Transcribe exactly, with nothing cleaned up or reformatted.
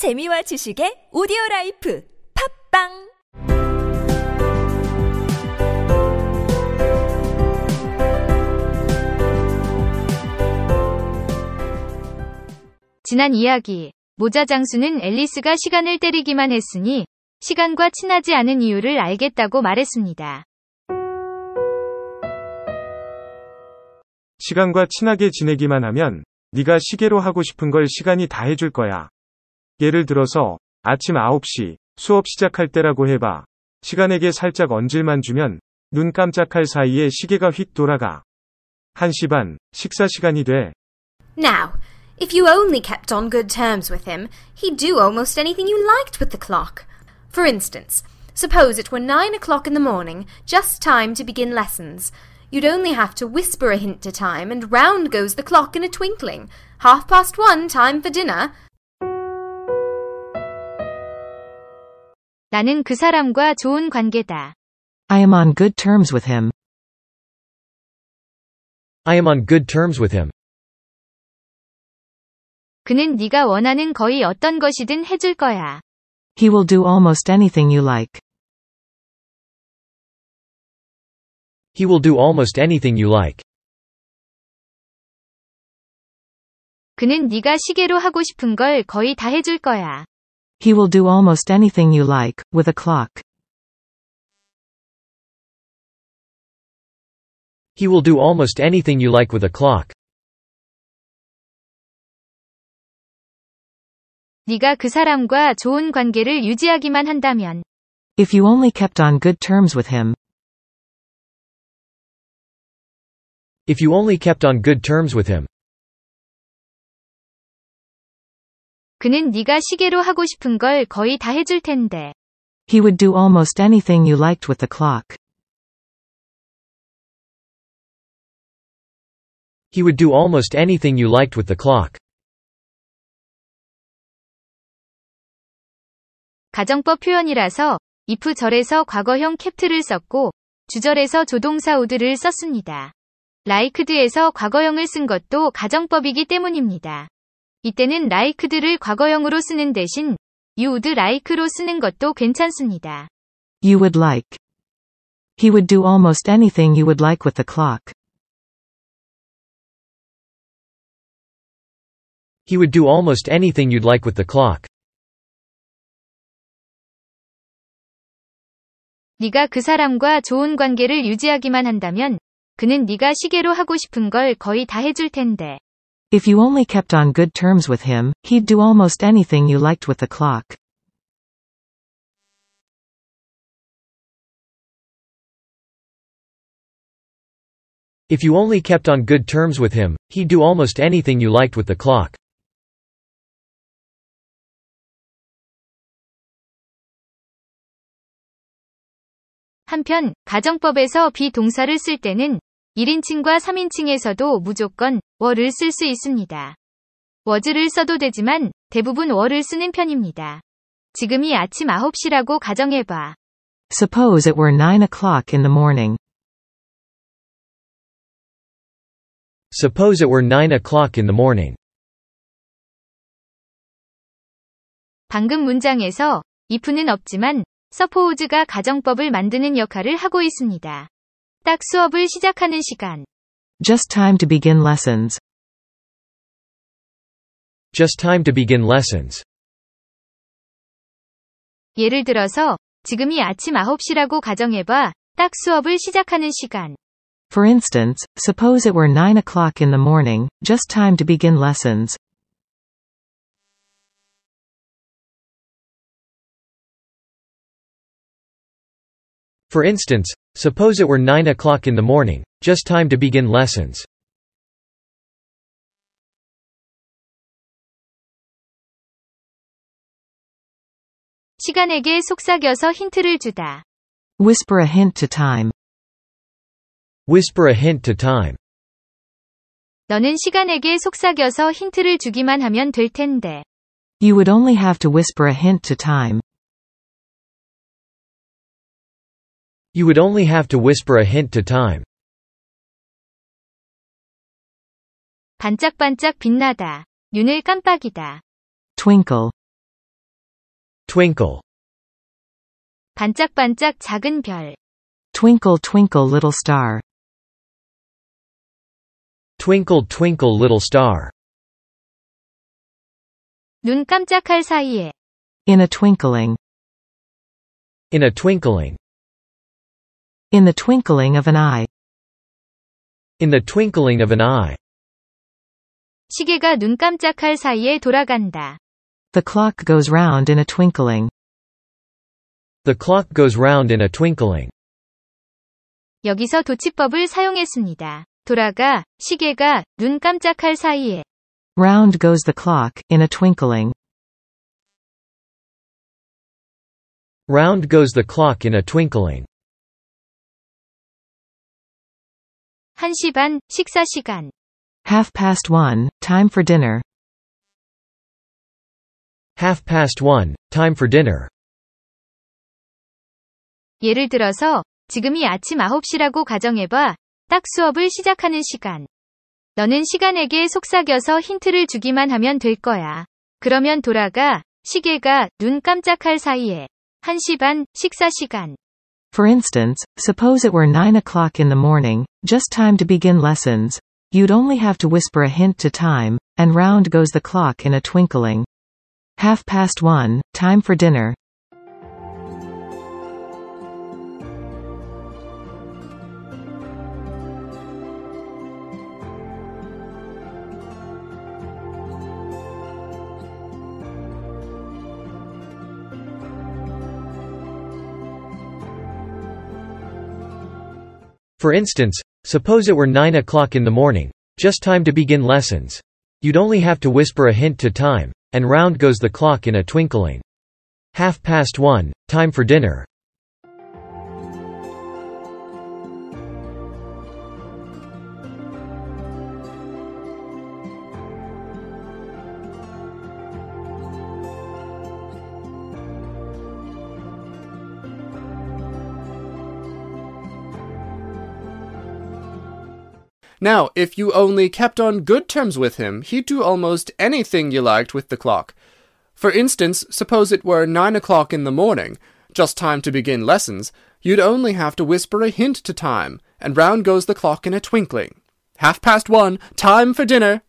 재미와 지식의 오디오라이프 팝빵 지난 이야기, 모자 장수는 앨리스가 시간을 때리기만 했으니 시간과 친하지 않은 이유를 알겠다고 말했습니다. 시간과 친하게 지내기만 하면 네가 시계로 하고 싶은 걸 시간이 다 해줄 거야. 예를 들어서 아침 아홉 시 수업 시작할 때라고 해봐. 시간에게 살짝 언질만 주면 눈 깜짝할 사이에 시계가 휙 돌아가. 한 시 반, 식사 시간이 돼. Now. If you only kept on good terms with him, he'd do almost anything you liked with the clock. For instance, suppose it were nine o'clock in the morning, just time to begin lessons. You'd only have to whisper a hint to time, and round goes the clock in a twinkling. Half past one, time for dinner. 나는 그 사람과 좋은 관계다. I am on good terms with him. I am on good terms with him. 그는 네가 원하는 거의 어떤 것이든 해줄 거야. He will do almost anything you like. He will do almost anything you like. 그는 네가 시계로 하고 싶은 걸 거의 다 해줄 거야. He will do almost anything you like, with a clock. He will do almost anything you like with a clock. 네가 그 사람과 좋은 관계를 유지하기만 한다면. If you only kept on good terms with him. If you only kept on good terms with him. 그는 네가 시계로 하고 싶은 걸 거의 다 해줄 텐데. He would do almost anything you liked with the clock. He would do almost anything you liked with the clock. 가정법 표현이라서 if 절에서 과거형 kept를 썼고 주절에서 조동사 would를 썼습니다. liked에서 과거형을 쓴 것도 가정법이기 때문입니다. 이때는 liked를 과거형으로 쓰는 대신 you would like로 쓰는 것도 괜찮습니다. You would like. He would do almost anything you would like with the clock. He would do almost anything you'd like with the clock. 네가 그 사람과 좋은 관계를 유지하기만 한다면 그는 네가 시계로 하고 싶은 걸 거의 다 해줄 텐데. If you only kept on good terms with him, he'd do almost anything you liked with the clock. If you only kept on good terms with him, he'd do almost anything you liked with the clock. 한편 가정법에서 비동사를 쓸 때는 일 인칭과 삼 인칭에서도 무조건 were를 쓸 수 있습니다. was를 써도 되지만 대부분 were를 쓰는 편입니다. 지금이 아침 아홉 시라고 가정해봐. Suppose it were nine o'clock in the morning. Suppose it were nine o'clock in the morning. 방금 문장에서 if는 없지만 서포우즈가 가정법을 만드는 역할을 하고 있습니다. 딱 수업을 시작하는 시간. Just time to begin lessons. Just time to begin lessons. 예를 들어서 지금이 아침 아홉 시라고 가정해봐. 딱 수업을 시작하는 시간. For instance, suppose it were nine o'clock in the morning, just time to begin lessons. For instance, suppose it were nine o'clock in the morning, just time to begin lessons. 시간에게 속삭여서 힌트를 주다. Whisper a hint to time. Whisper a hint to time. 너는 시간에게 속삭여서 힌트를 주기만 하면 될 텐데. You would only have to whisper a hint to time. You would only have to whisper a hint to time. 반짝반짝 빛나다. 눈을 깜빡이다. Twinkle. Twinkle. 반짝반짝 작은 별. Twinkle, twinkle, little star. Twinkle, twinkle, little star. 눈 깜짝할 사이에. In a twinkling. In a twinkling. In the twinkling of an eye. In the twinkling of an eye. 시계가 눈 깜짝할 사이에 돌아간다. The clock goes round in a twinkling. The clock goes round in a twinkling. 여기서 도치법을 사용했습니다. 돌아가, 시계가 눈 깜짝할 사이에. Round goes the clock in a twinkling. Round goes the clock in a twinkling. 한 시 반, 식사 시간. Half past one, time for dinner. Half past one, time for dinner. 예를 들어서, 지금이 아침 아홉 시라고 가정해봐. 딱 수업을 시작하는 시간. 너는 시간에게 속삭여서 힌트를 주기만 하면 될 거야. 그러면 돌아가, 시계가 눈 깜짝할 사이에. 한 시 반, 식사 시간. For instance, suppose it were nine o'clock in the morning, just time to begin lessons. You'd only have to whisper a hint to time, and round goes the clock in a twinkling. Half past one, time for dinner. For instance, suppose it were nine o'clock in the morning, just time to begin lessons. You'd only have to whisper a hint to time, and round goes the clock in a twinkling. Half past one, time for dinner. Now, if you only kept on good terms with him, he'd do almost anything you liked with the clock. For instance, suppose it were nine o'clock in the morning, just time to begin lessons, you'd only have to whisper a hint to time, and round goes the clock in a twinkling. Half past one, time for dinner!